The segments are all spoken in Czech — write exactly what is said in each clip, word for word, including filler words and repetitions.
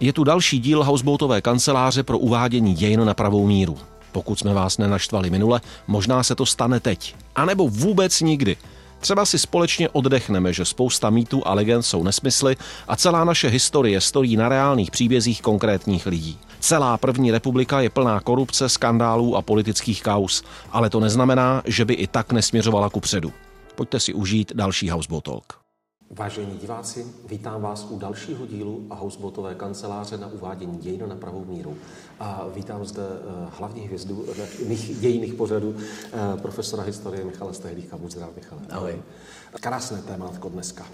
Je tu další díl Houseboatové kanceláře pro uvádění dějin na pravou míru. Pokud jsme vás nenaštvali minule, možná se to stane teď. A nebo vůbec nikdy. Třeba si společně oddechneme, že spousta mýtů a legend jsou nesmysly a celá naše historie stojí na reálných příbězích konkrétních lidí. Celá první republika je plná korupce, skandálů a politických kauz, ale to neznamená, že by i tak nesměřovala kupředu. Pojďte si užít další Houseboat Talk. Vážení diváci, vítám vás u dalšího dílu Houseboatové kanceláře na uvádění dějin na pravou míru. A vítám zde hlavní hvězdu mých dějinných pořadů, profesora historie Michala Stehlíka. Buď zdrav, Michale. Ahoj. Krásné témátko dneska.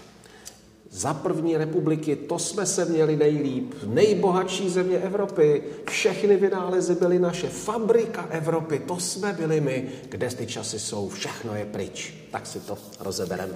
Za první republiky, to jsme se měli nejlíp, nejbohatší země Evropy, všechny vynálezy byly naše, fabrika Evropy, to jsme byli my, kde ty časy jsou, všechno je pryč. Tak si to rozebereme.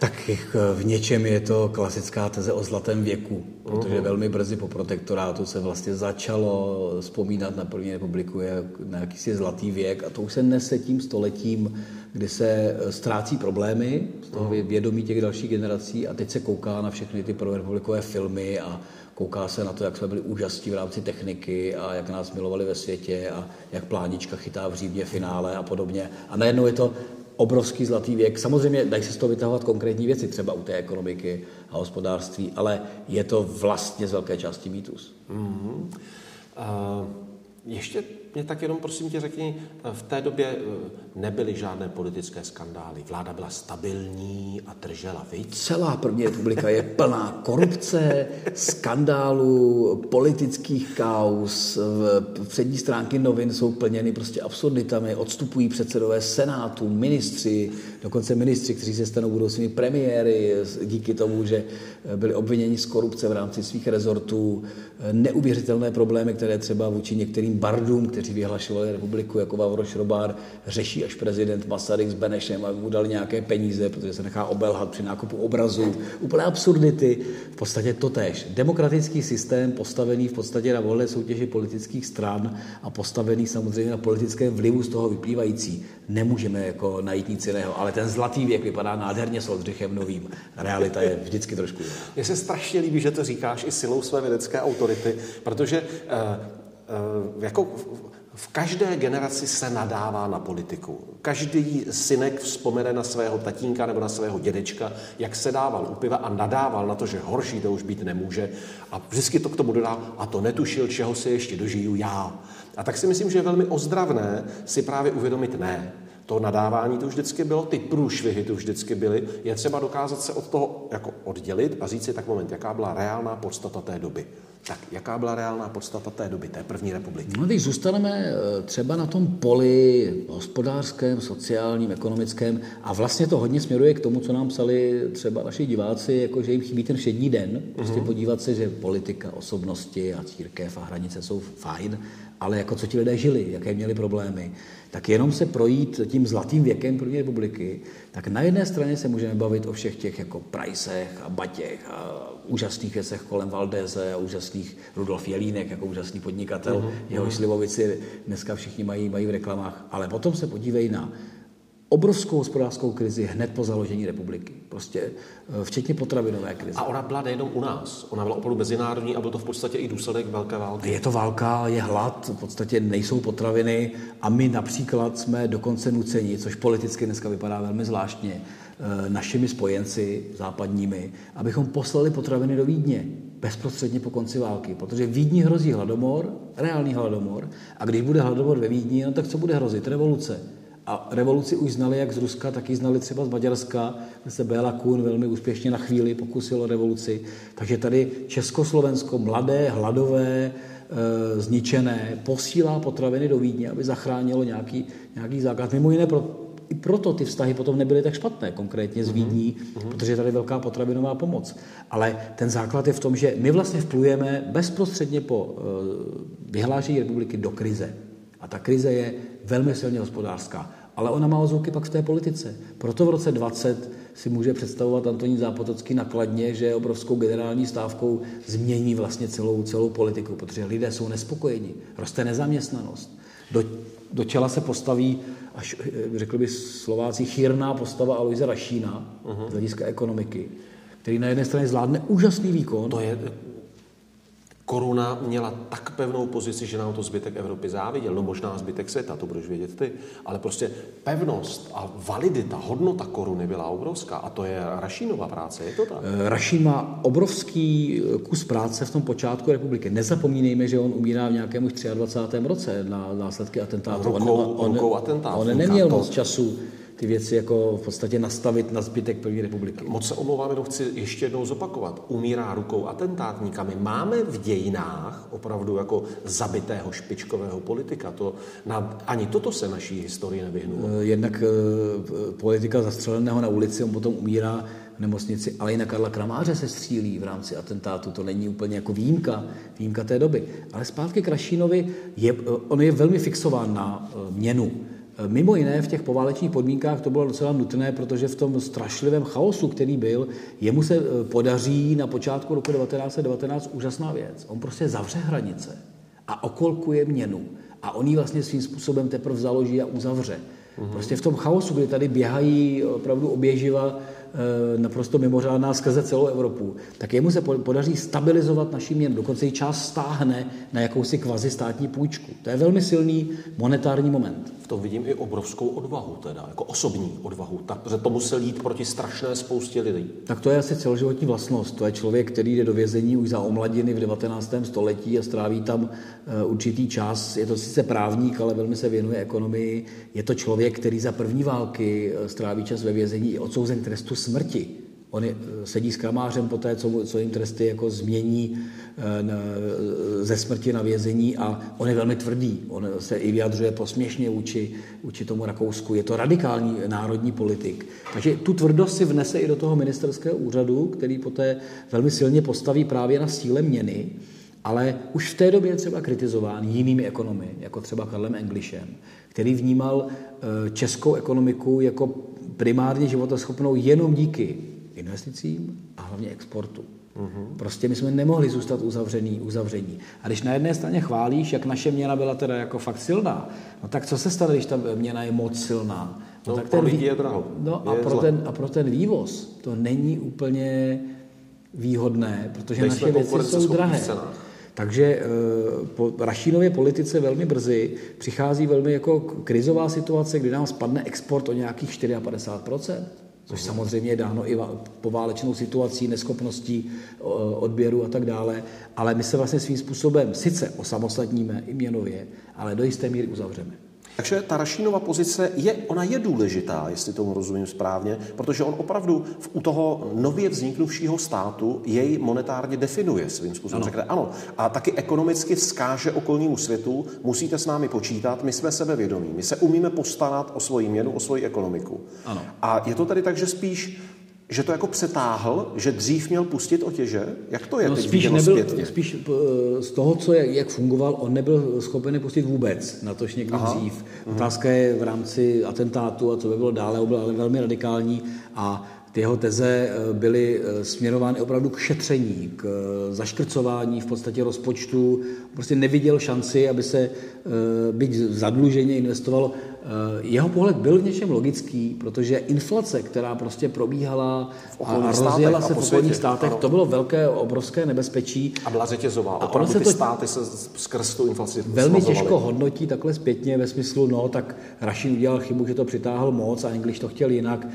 Tak v něčem je to klasická teze o zlatém věku, protože velmi brzy po protektorátu se vlastně začalo vzpomínat na první republiku na jakýsi zlatý věk a to už se nese tím stoletím, kdy se ztrácí problémy z toho vědomí těch dalších generací a teď se kouká na všechny ty prvorepublikové filmy a kouká se na to, jak jsme byli úžasní v rámci techniky a jak nás milovali ve světě a jak plánička chytá v Římě finále a podobně. A najednou je to obrovský zlatý věk. Samozřejmě dají se z toho vytahovat konkrétní věci, třeba u té ekonomiky a hospodářství, ale je to vlastně z velké části mýtus. Mm-hmm. Uh, ještě mě tak jenom, prosím tě, řekni, v té době nebyly žádné politické skandály. Vláda byla stabilní a držela, viď? Celá první republika je plná korupce, skandálů, politických kauz. Přední stránky novin jsou plněny prostě absurditami. Odstupují předsedové senátu, ministři, dokonce ministři, kteří se stanou budoucími premiéry díky tomu, že byli obviněni z korupce v rámci svých rezortů. Neuvěřitelné problémy, které třeba vůči některým bardům, kteří vyhlašovali republiku, jako Vavoro Šrobár, řeší až prezident Masaryk s Benešem, aby mu dali nějaké peníze, protože se nechá obelhat při nákupu obrazů. Úplné absurdity, v podstatě totéž. Demokratický systém postavený v podstatě na volné soutěži politických stran a postavený samozřejmě na politickém vlivu z toho vyplývající. Nemůžeme jako najít nic jiného, ale ten zlatý věk vypadá nádherně s Oldřichem Novým. Realita je vždycky trošku jiná. Mně se strašně líbí, že to říkáš i silou své vědecké autority, protože uh, Uh, jako v, v každé generaci se nadává na politiku. Každý synek vzpomene na svého tatínka nebo na svého dědečka, jak se dával u piva a nadával na to, že horší to už být nemůže. A vždycky to k tomu dodá, a to netušil, čeho se ještě dožiju já. A tak si myslím, že je velmi ozdravné si právě uvědomit, ne, to nadávání to už vždycky bylo, ty průšvihy to už vždycky byly, je třeba dokázat se od toho jako oddělit a říct si tak moment, jaká byla reálná podstata té doby. Tak, jaká byla reálná podstata té doby, té první republiky? No, když zůstaneme třeba na tom poli hospodářském, sociálním, ekonomickém a vlastně to hodně směruje k tomu, co nám psali třeba naši diváci, jako že jim chybí ten všední den, prostě mm-hmm. podívat se, že politika, osobnosti a církev a hranice jsou fajn, ale jako co ti lidé žili, jaké měli problémy, tak jenom se projít tím zlatým věkem první republiky, tak na jedné straně se můžeme bavit o všech těch jako Prajsech a Batěch a úžasných věcech kolem Valdéze a úžasných Rudolf Jelínek jako úžasný podnikatel, mm-hmm. jeho slivovici dneska všichni mají, mají v reklamách, ale potom se podívej na obrovskou hospodářskou krizi hned po založení republiky. Prostě včetně potravinové krize. A ona byla nejenom u nás. Ona byla opravdu mezinárodní a byl to v podstatě i důsledek velké války. Je to válka, je hlad, v podstatě nejsou potraviny a my například jsme dokonce nuceni, což politicky dneska vypadá velmi zvláštně, našimi spojenci západními, abychom poslali potraviny do Vídně bezprostředně po konci války, protože Vídni hrozí hladomor, reálný hladomor, a když bude hladomor ve Vídni, no tak co bude hrozit? Revoluce. A revoluci už znali jak z Ruska, tak ji znali třeba z Maďarska, kde se Béla Kun velmi úspěšně na chvíli pokusil o revoluci. Takže tady Československo, mladé, hladové, e, zničené, posílá potraviny do Vídně, aby zachránilo nějaký, nějaký základ. Mimo jiné pro, i proto ty vztahy potom nebyly tak špatné, konkrétně z Vídní, mm-hmm. protože je tady velká potravinová pomoc. Ale ten základ je v tom, že my vlastně vplujeme bezprostředně po e, vyhlášení republiky do krize. A ta krize je velmi silně hospodářská, ale ona má ozvuky pak v té politice. Proto v roce dvacet si může představovat Antonín Zápotocký nakladně, že obrovskou generální stávkou změní vlastně celou, celou politiku, protože lidé jsou nespokojeni, roste nezaměstnanost. Do, do čela se postaví, až řekl by Slováci, chýrná postava Alojze Rašína uh-huh. z hlediska ekonomiky, který na jedné straně zvládne úžasný výkon. To je... koruna měla tak pevnou pozici, že nám to zbytek Evropy záviděl. No možná zbytek světa, to budeš vědět ty. Ale prostě pevnost a validita, hodnota koruny byla obrovská. A to je Rašínova práce, je to tak? Rašín má obrovský kus práce v tom počátku republiky. Nezapomínejme, že on umírá v nějakém dvacátém třetím roce na následky atentátu. Rukou, on, on, on, on neměl moc času ty věci jako v podstatě nastavit na zbytek první republiky. Moc se omlouvám, jenom chci ještě jednou zopakovat. Umírá rukou atentátníka. My máme v dějinách opravdu jako zabitého špičkového politika. To na, ani toto se naší historii nevyhnulo. Jednak eh, politika zastřeleného na ulici, on potom umírá v nemocnici, ale i na Karla Kramáře se střílí v rámci atentátu. To není úplně jako výjimka, výjimka té doby. Ale zpátky k Rašínovi, je, on je velmi fixován na měnu. Mimo jiné v těch poválečných podmínkách to bylo docela nutné, protože v tom strašlivém chaosu, který byl, jemu se podaří na počátku roku devatenáct set devatenáct úžasná věc. On prostě zavře hranice a okolkuje měnu. A on ji vlastně svým způsobem teprve založí a uzavře. Uhum. Prostě v tom chaosu, kdy tady běhají opravdu oběživa naprosto mimořádná skrze celou Evropu, tak jemu se podaří stabilizovat naši měnu. Dokonce ji část stáhne na jakousi kvazistátní půjčku. To je velmi silný monetární moment. V tom vidím i obrovskou odvahu, teda, jako osobní odvahu, tak, protože to musel jít proti strašné spoustě lidí. Tak to je asi celoživotní vlastnost. To je člověk, který jde do vězení už za omladiny v devatenáctém století a stráví tam určitý čas. Je to sice právník, ale velmi se věnuje ekonomii. Je to člověk, který za první války stráví čas ve vězení i odsouzen k trestu smrti. On je, sedí s Kramářem poté, co, co jim tresty jako změní na, ze smrti na vězení, a on je velmi tvrdý. On se i vyjadřuje posměšně vůči, vůči tomu Rakousku. Je to radikální národní politik. Takže tu tvrdost si vnese i do toho ministerského úřadu, který poté velmi silně postaví právě na síle měny, ale už v té době je třeba kritizován jinými ekonomy, jako třeba Karlem Englishem, který vnímal českou ekonomiku jako primárně životaschopnou jenom díky investicím a hlavně exportu. Uhum. Prostě my jsme nemohli zůstat uzavřený, uzavření. A když na jedné straně chválíš, jak naše měna byla teda jako fakt silná, no tak co se stane, když ta měna je moc silná? No, no tak ten vý... je draho. No a pro, ten, a pro ten vývoz to není úplně výhodné, protože Teď naše věci jsou drahé. Cenách. Takže po Rašínově politice velmi brzy přichází velmi jako krizová situace, kdy nám spadne export o nějakých padesát čtyři procent. Což samozřejmě je dáno i poválečnou situací, neschopností odběru a tak dále. Ale my se vlastně svým způsobem sice osamostatníme i měnově, ale do jisté míry uzavřeme. Takže ta Rašínova pozice, je, ona je důležitá, jestli tomu rozumím správně, protože on opravdu v, u toho nově vzniknuvšího státu jej monetárně definuje svým způsobem. Ano. Řekne ano. A taky ekonomicky vzkáže okolnímu světu, musíte s námi počítat, my jsme sebevědomí, my se umíme postarat o svoji měnu, o svoji ekonomiku. Ano. A je to tedy tak, že spíš, že to jako přetáhl, že dřív měl pustit otěže? Jak to je no, teď spíš nebyl, zpětně? Spíš z toho, co je, jak fungoval, on nebyl schopen pustit vůbec, natož někdy Aha. dřív. Otázka je v rámci atentátu a co by bylo dále, byl ale velmi radikální a ty jeho teze byly směrovány opravdu k šetření, k zaškrcování v podstatě rozpočtu. Prostě neviděl šanci, aby se byť zadluženě investovalo. Jeho pohled byl v něčem logický, protože inflace, která prostě probíhala a rozjela se v okolních státech, to bylo velké, obrovské nebezpečí. A byla řetězová. A ono se ty státy se skrz tu inflaci velmi těžko hodnotí takhle zpětně ve smyslu, no tak Rašín udělal chybu, že to přitáhl moc a English to chtěl jinak.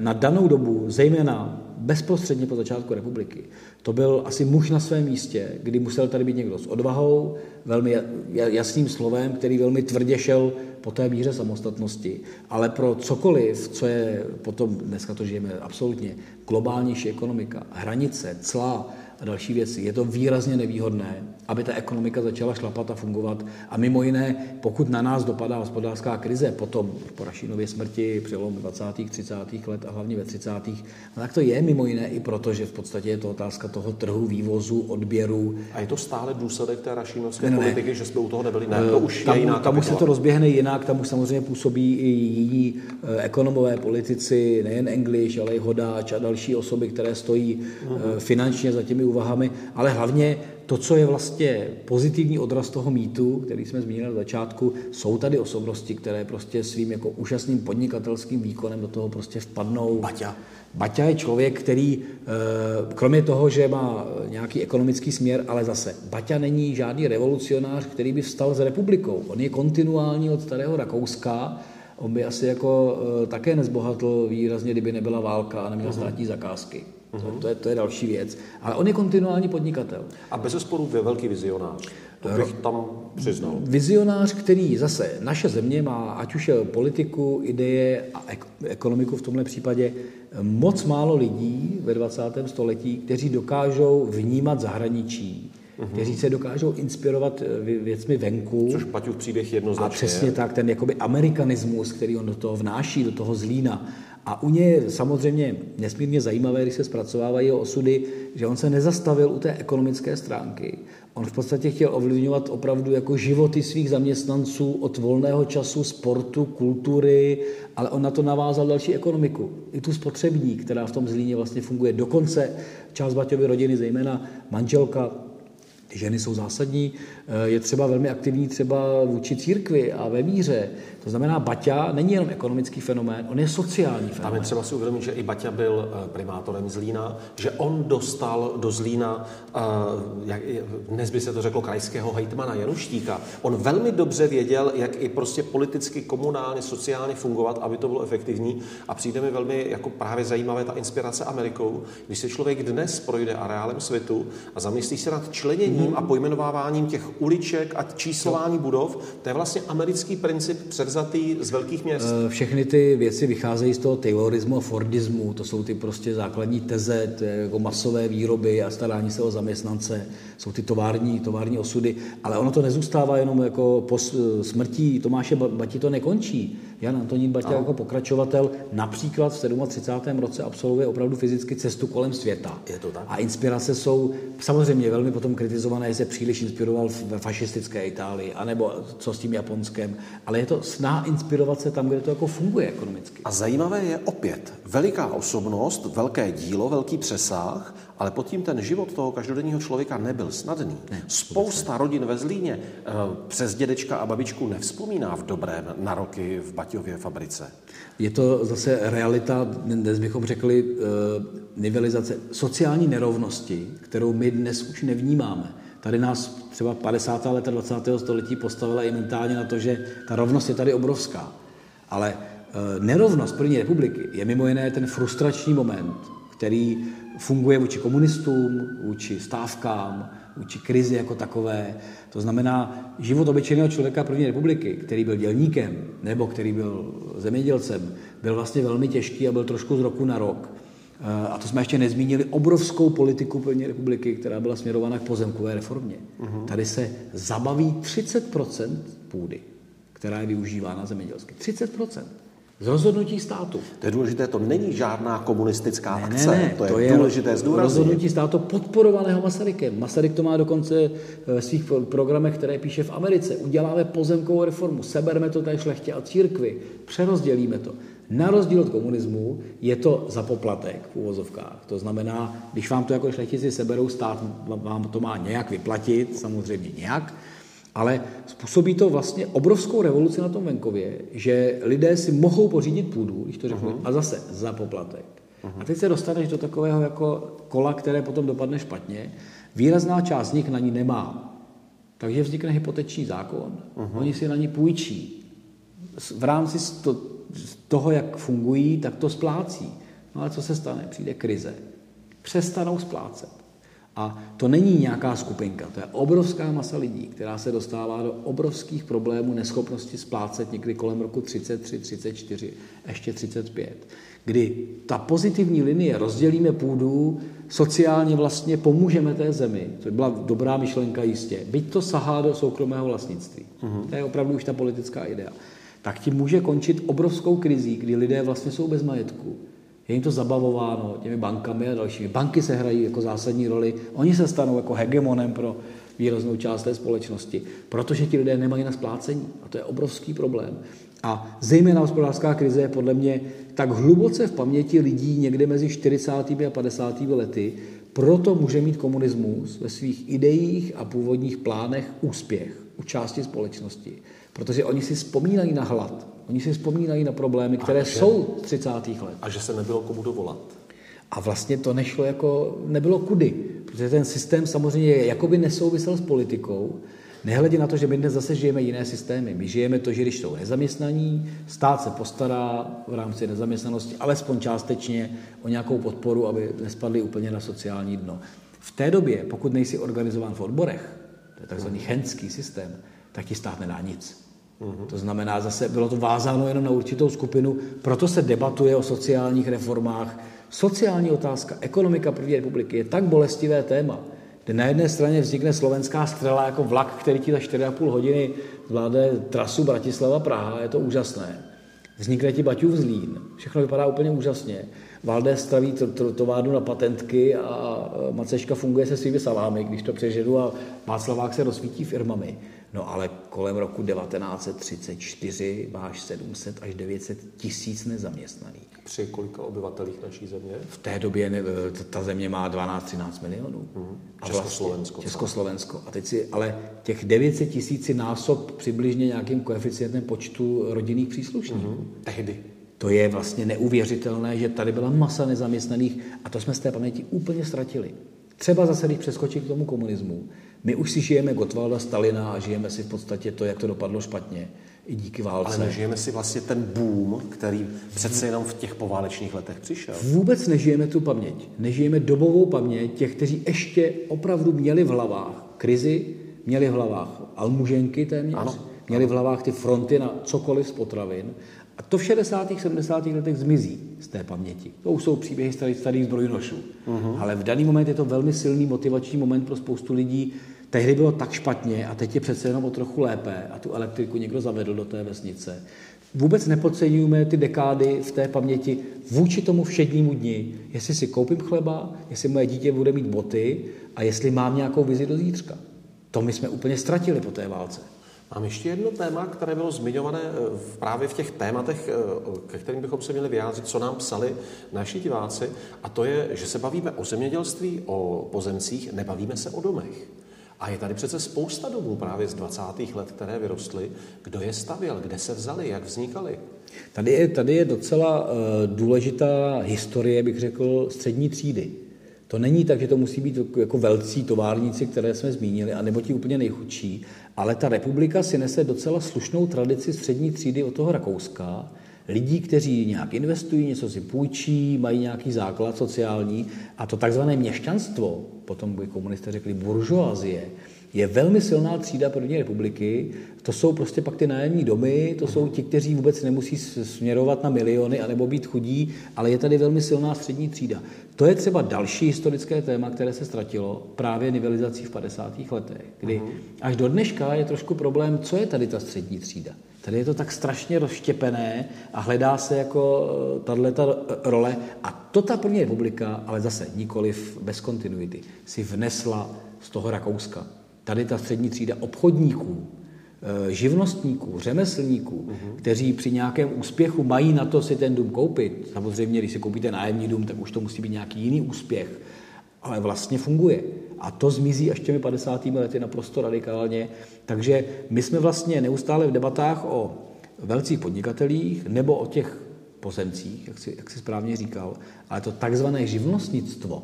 Na danou dobu, zejména bezprostředně po začátku republiky, to byl asi muž na svém místě, kdy musel tady být někdo s odvahou, velmi jasným slovem, který velmi tvrdě šel po té míře samostatnosti, ale pro cokoliv, co je potom, dneska to žijeme absolutně, globálnější ekonomika, hranice, cla a další věci, je to výrazně nevýhodné, aby ta ekonomika začala šlapat a fungovat. A mimo jiné, pokud na nás dopadá hospodářská krize, potom po Rašínově smrti, přelom dvacátých, třicátých let a hlavně ve třicátých no tak to je mimo jiné i proto, že v podstatě je to otázka toho trhu, vývozu, odběru. A je to stále důsledek té rašínovské ne, politiky, že jsme u toho nebyli? Ne, to už tam, je jiná tam už se to rozběhne jinak, tam už samozřejmě působí i jiní ekonomové, politici, nejen English, ale i Hodáč a další osoby, které stojí hmm. finančně za těmi úvahami, ale hlavně to, co je vlastně pozitivní odraz toho mýtu, který jsme zmínili na začátku, jsou tady osobnosti, které prostě svým jako úžasným podnikatelským výkonem do toho prostě vpadnou. Baťa. Baťa je člověk, který, kromě toho, že má nějaký ekonomický směr, ale zase, Baťa není žádný revolucionář, který by vstal s republikou. On je kontinuální od starého Rakouska. On by asi jako také nezbohatl výrazně, kdyby nebyla válka a neměl státní zakázky. Uhum. To je, to je další věc. Ale on je kontinuální podnikatel. A bezesporu je velký vizionář. To bych tam přiznal. Vizionář, který zase naše země má, ať už je politiku, ideje a ekonomiku v tomhle případě, moc málo lidí ve dvacátém století, kteří dokážou vnímat zahraničí, uhum. kteří se dokážou inspirovat věcmi venku. Což Baťův příběh jednoznačně. A přesně tak, ten jakoby amerikanismus, který on do toho vnáší, do toho Zlína. A u něj samozřejmě nesmírně zajímavé, když se zpracovávají jeho osudy, že on se nezastavil u té ekonomické stránky. On v podstatě chtěl ovlivňovat opravdu jako životy svých zaměstnanců od volného času, sportu, kultury, ale on na to navázal další ekonomiku. I tu spotřební, která v tom Zlíně vlastně funguje. Dokonce část Baťovy rodiny, zejména manželka, ty ženy jsou zásadní, je třeba velmi aktivní třeba vůči církvi a ve víře. To znamená, Baťa není jenom ekonomický fenomén, on je sociální fenomén. Tam je třeba si uvědomit, že i Baťa byl primátorem Zlína, že on dostal do Zlína, dnes by se to řeklo, krajského hejtmana Januštíka. On velmi dobře věděl, jak i prostě politicky, komunálně, sociálně fungovat, aby to bylo efektivní. A přijde mi velmi jako právě zajímavé ta inspirace Amerikou, když se člověk dnes projde areálem světu a zamyslí se nad členěním a pojmenováváním těch uliček a číslování no. budov, to je vlastně americký princip převzatý z velkých měst. Všechny ty věci vycházejí z toho Taylorismu a Fordismu, to jsou ty prostě základní teze, to je jako masové výroby a starání se o zaměstnance, jsou ty tovární, tovární osudy, ale ono to nezůstává jenom jako po smrti Tomáše Bati, to nekončí. Jan Antonín Baťa no. jako pokračovatel například v třicátém sedmém roce absolvuje opravdu fyzicky cestu kolem světa. Je to tak? A inspirace jsou samozřejmě velmi potom kritické, se příliš inspiroval ve fašistické Itálii, anebo co s tím Japonskem, ale je to snaha inspirovat se tam, kde to jako funguje ekonomicky. A zajímavé je opět veliká osobnost, velké dílo, velký přesah, ale pod tím ten život toho každodenního člověka nebyl snadný. Ne, Spousta rodin ve Zlíně přes dědečka a babičku nevzpomíná v dobrém na roky v Baťově fabrice. Je to zase realita, dnes bychom řekli, nivelizace sociální nerovnosti, kterou my dnes už nevnímáme. Tady nás třeba padesátá leta dvacátého století postavila i mentálně na to, že ta rovnost je tady obrovská. Ale nerovnost první republiky je mimo jiné ten frustrační moment, který funguje vůči komunistům, vůči stávkám, vůči krizi jako takové. To znamená, život obyčejného člověka první republiky, který byl dělníkem nebo který byl zemědělcem, byl vlastně velmi těžký a byl trošku z roku na rok. A to jsme ještě nezmínili, obrovskou politiku první republiky, která byla směrována k pozemkové reformě. Uhum. Tady se zabaví třicet procent půdy, která je využívána zemědělsky. třicet procent z rozhodnutí státu. To je důležité, to není žádná komunistická ne, akce, ne, ne, to, je to je důležité zdůraznit. Rozhodnutí státu podporovaného Masarykem. Masaryk to má dokonce ve svých programech, které píše v Americe. Uděláme pozemkovou reformu, seberme to té šlechtě a církvi, přerozdělíme to. Na rozdíl od komunismu je to za poplatek v uvozovkách. To znamená, když vám to jako šlechtici seberou, stát vám to má nějak vyplatit, samozřejmě nějak, ale způsobí to vlastně obrovskou revoluci na tom venkově, že lidé si mohou pořídit půdu, když to řeknu, uh-huh. a zase za poplatek. Uh-huh. A teď se dostaneš do takového jako kola, které potom dopadne špatně. Výrazná část z nich na ní nemá. Takže vznikne hypoteční zákon. Uh-huh. Oni si na ní půjčí. V rámci sto- z toho, jak fungují, tak to splácí. No ale co se stane? Přijde krize. Přestanou splácet. A to není nějaká skupinka, to je obrovská masa lidí, která se dostává do obrovských problémů neschopnosti splácet někdy kolem roku třicet tři, třicet čtyři, ještě třicet pět. Kdy ta pozitivní linie, rozdělíme půdu, sociálně vlastně pomůžeme té zemi. To byla dobrá myšlenka jistě. Byť to sahá do soukromého vlastnictví. Uhum. To je opravdu už ta politická idea. Tak tím může končit obrovskou krizí, kdy lidé vlastně jsou bez majetku. Je jim to zabavováno těmi bankami a dalšími. Banky se hrají jako zásadní roli. Oni se stanou jako hegemonem pro výraznou část té společnosti, protože ti lidé nemají na splácení. A to je obrovský problém. A zejména hospodářská krize je podle mě tak hluboce v paměti lidí někde mezi čtyřicátými a padesátými lety, Proto může mít komunismus ve svých ideích a původních plánech úspěch u části společnosti. Protože oni si vzpomínají na hlad. Oni si vzpomínají na problémy, které že, jsou z třicátých let. A že se nebylo komu dovolat. A vlastně to nešlo jako, nebylo kudy. Protože ten systém samozřejmě jakoby nesouvisel s politikou. Nehledě na to, že my dnes zase žijeme jiné systémy. My žijeme to, že když jsou nezaměstnaní, stát se postará v rámci nezaměstnanosti, alespoň částečně, o nějakou podporu, aby nespadli úplně na sociální dno. V té době, pokud nejsi organizován v odborech, to je takzvaný chenský systém, tak ti stát nedá nic. Uhum. To znamená, zase bylo to vázáno jenom na určitou skupinu, proto se debatuje o sociálních reformách. Sociální otázka, ekonomika první republiky je tak bolestivé téma, kde na jedné straně vznikne slovenská střela jako vlak, který ti za čtyři a půl hodiny zvládne trasu Bratislava-Praha, je to úžasné. Vznikne ti Baťův Zlín, všechno vypadá úplně úžasně. Valdés staví továrnu na patentky a Maceška funguje se svými salámy, když to přežedu, a Václavák se rozsvítí firmami. No ale kolem roku devatenáct třicet čtyři máš sedm set až devět set tisíc nezaměstnaných. Při kolika obyvatelích naší země? V té době ne, ta země má dvanáct až třináct milionů. Hmm. A Československo. Vlastně, Československo. A teď si, ale těch devět set tisíc násob přibližně nějakým koeficientem počtu rodinných příslušníků. Hmm. Tehdy. To je vlastně neuvěřitelné, že tady byla masa nezaměstnaných a to jsme z té paměti úplně ztratili. Třeba zase, když přeskočí k tomu komunismu. My už si žijeme Gottwalda, Stalina a žijeme si v podstatě to, jak to dopadlo špatně, i díky válce. Ale nežijeme si vlastně ten boom, který přece jenom v těch poválečných letech přišel. Vůbec nežijeme tu paměť. Nežijeme dobovou paměť těch, kteří ještě opravdu měli v hlavách krizi, měli v hlavách almuženky téměř, ano, měli v hlavách ty fronty na cokoliv z potravin. A to v šedesátých, sedmdesátých letech zmizí z té paměti. To už jsou příběhy starých, starých zbrojnošů. Uhum. Ale v daný moment je to velmi silný motivační moment pro spoustu lidí. Tehdy bylo tak špatně a teď je přece jenom o trochu lépe a tu elektriku někdo zavedl do té vesnice. Vůbec nepodceňujeme ty dekády v té paměti vůči tomu všednímu dni. Jestli si koupím chleba, jestli moje dítě bude mít boty a jestli mám nějakou vizi do zítřka. To my jsme úplně ztratili po té válce. Mám ještě jedno téma, které bylo zmiňované právě v těch tématech, ke kterým bychom se měli vyjádřit, co nám psali naši diváci, a to je, že se bavíme o zemědělství, o pozemcích, nebavíme se o domech. A je tady přece spousta domů právě z dvacátých let, které vyrostly. Kdo je stavěl, kde se vzali, jak vznikaly? Tady je, tady je docela důležitá historie, bych řekl, střední třídy. To není tak, že to musí být jako velcí továrníci, které jsme zmínili, anebo ti úplně nejchudší, ale ta republika si nese docela slušnou tradici střední třídy od toho Rakouska, lidí, kteří nějak investují, něco si půjčí, mají nějaký základ sociální, a to takzvané měšťanstvo, potom by komunisté řekli buržoazie, je velmi silná třída první republiky. To jsou prostě pak ty nájemní domy, to jsou ti, kteří vůbec nemusí směrovat na miliony anebo být chudí, ale je tady velmi silná střední třída. To je třeba další historické téma, které se ztratilo právě nivelizací v padesátých letech, kdy až do dneška je trošku problém, co je tady ta střední třída. Tady je to tak strašně rozštěpené a hledá se jako tato role. A to ta první republika, ale zase nikoliv bez kontinuity, si vnesla z toho Rakouska. Tady ta střední třída obchodníků, živnostníků, řemeslníků, uhum. kteří při nějakém úspěchu mají na to si ten dům koupit. Samozřejmě, když si koupíte nájemní dům, tak už to musí být nějaký jiný úspěch, ale vlastně funguje. A to zmizí až těmi padesátými lety naprosto radikálně. Takže my jsme vlastně neustále v debatách o velcích podnikatelích nebo o těch pozemcích, jak si, jak si správně říkal, ale to takzvané živnostnictvo,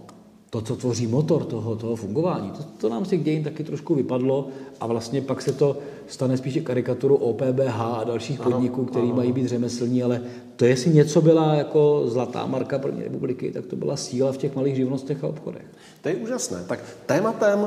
to, co tvoří motor toho, toho fungování, to, to nám si dějin taky trošku vypadlo a vlastně pak se to stane spíše karikaturu O P B H a dalších ano, podniků, které mají být řemeslní, ale to, jestli něco byla jako zlatá marka první republiky, tak to byla síla v těch malých živnostech a obchodech. To je úžasné. Tak tématem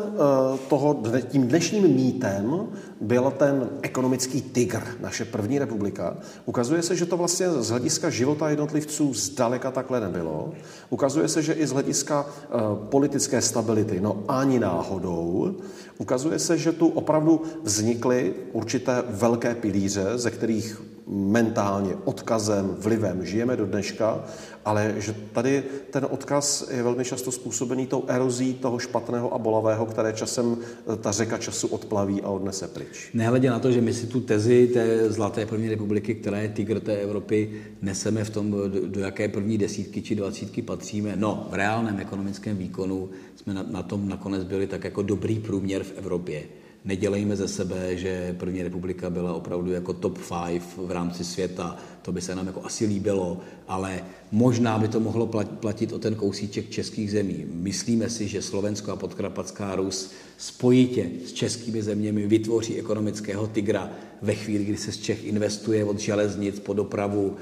toho, tím dnešním mýtem byl ten ekonomický tygr, naše první republika. Ukazuje se, že to vlastně z hlediska života jednotlivců zdaleka takhle nebylo. Ukazuje se, že i z hlediska politické stability, no ani náhodou. Ukazuje se, že tu opravdu vznikly určité velké pilíře, ze kterých mentálně odkazem, vlivem žijeme do dneška, ale že tady ten odkaz je velmi často způsobený tou erozí toho špatného a bolavého, které časem ta řeka času odplaví a odnese pryč. Nehledě na to, že my si tu tezi té zlaté první republiky, která je tygr té Evropy, neseme v tom, do jaké první desítky či dvacítky patříme. No, v reálném ekonomickém výkonu jsme na, na tom nakonec byli tak jako dobrý průměr v Evropě. Nedělejme ze sebe, že první republika byla opravdu jako top five v rámci světa, to by se nám jako asi líbilo, ale možná by to mohlo platit o ten kousíček českých zemí. Myslíme si, že Slovensko a Podkarpatská Rus spojitě s českými zeměmi vytvoří ekonomického tygra ve chvíli, kdy se z Čech investuje od železnic po dopravu,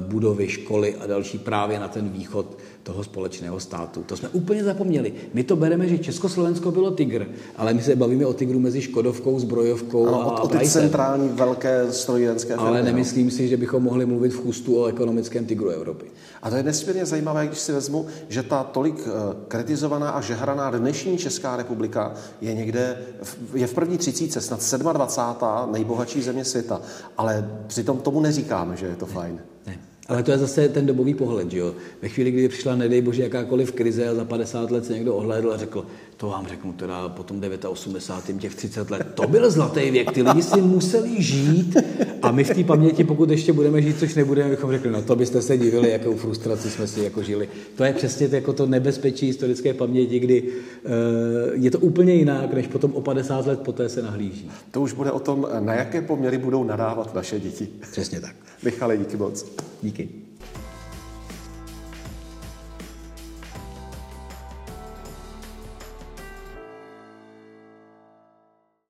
budovy, školy a další právě na ten východ toho společného státu. To jsme úplně zapomněli. My to bereme, že Československo bylo tygr, ale my se bavíme o tygru mezi Škodovkou, Zbrojovkou ano, a o ty centrální velké strojírenské firmy. Ale nemyslím si, že bychom mohli mluvit v chustu o ekonomickém tygru Evropy. A to je nesmírně zajímavé, když si vezmu, že ta tolik kritizovaná a žehraná dnešní Česká republika je někde, je v první třicítce, snad dvacátá sedmá nejbohatší země světa. Ale přitom tomu neříkáme, že je to fajn. Ne. Ale to je zase ten dobový pohled, že jo. Ve chvíli, kdy přišla, nedej bože, jakákoliv krize a za padesát let se někdo ohlédl a řekl, to vám řeknu teda potom osmdesátém devátém těch třicet let, to byl zlatý věk, ty lidi si museli žít a my v té paměti, pokud ještě budeme žít, což nebudeme, bychom řekli, no to byste se divili, jakou frustraci jsme si jako žili. To je přesně jako to nebezpečí historické paměti, kdy uh, je to úplně jinak, než potom o padesát let poté se nahlíží. To už bude o tom, na jaké poměry budou nadávat naše děti. Přesně tak. Michale, díky moc. Díky.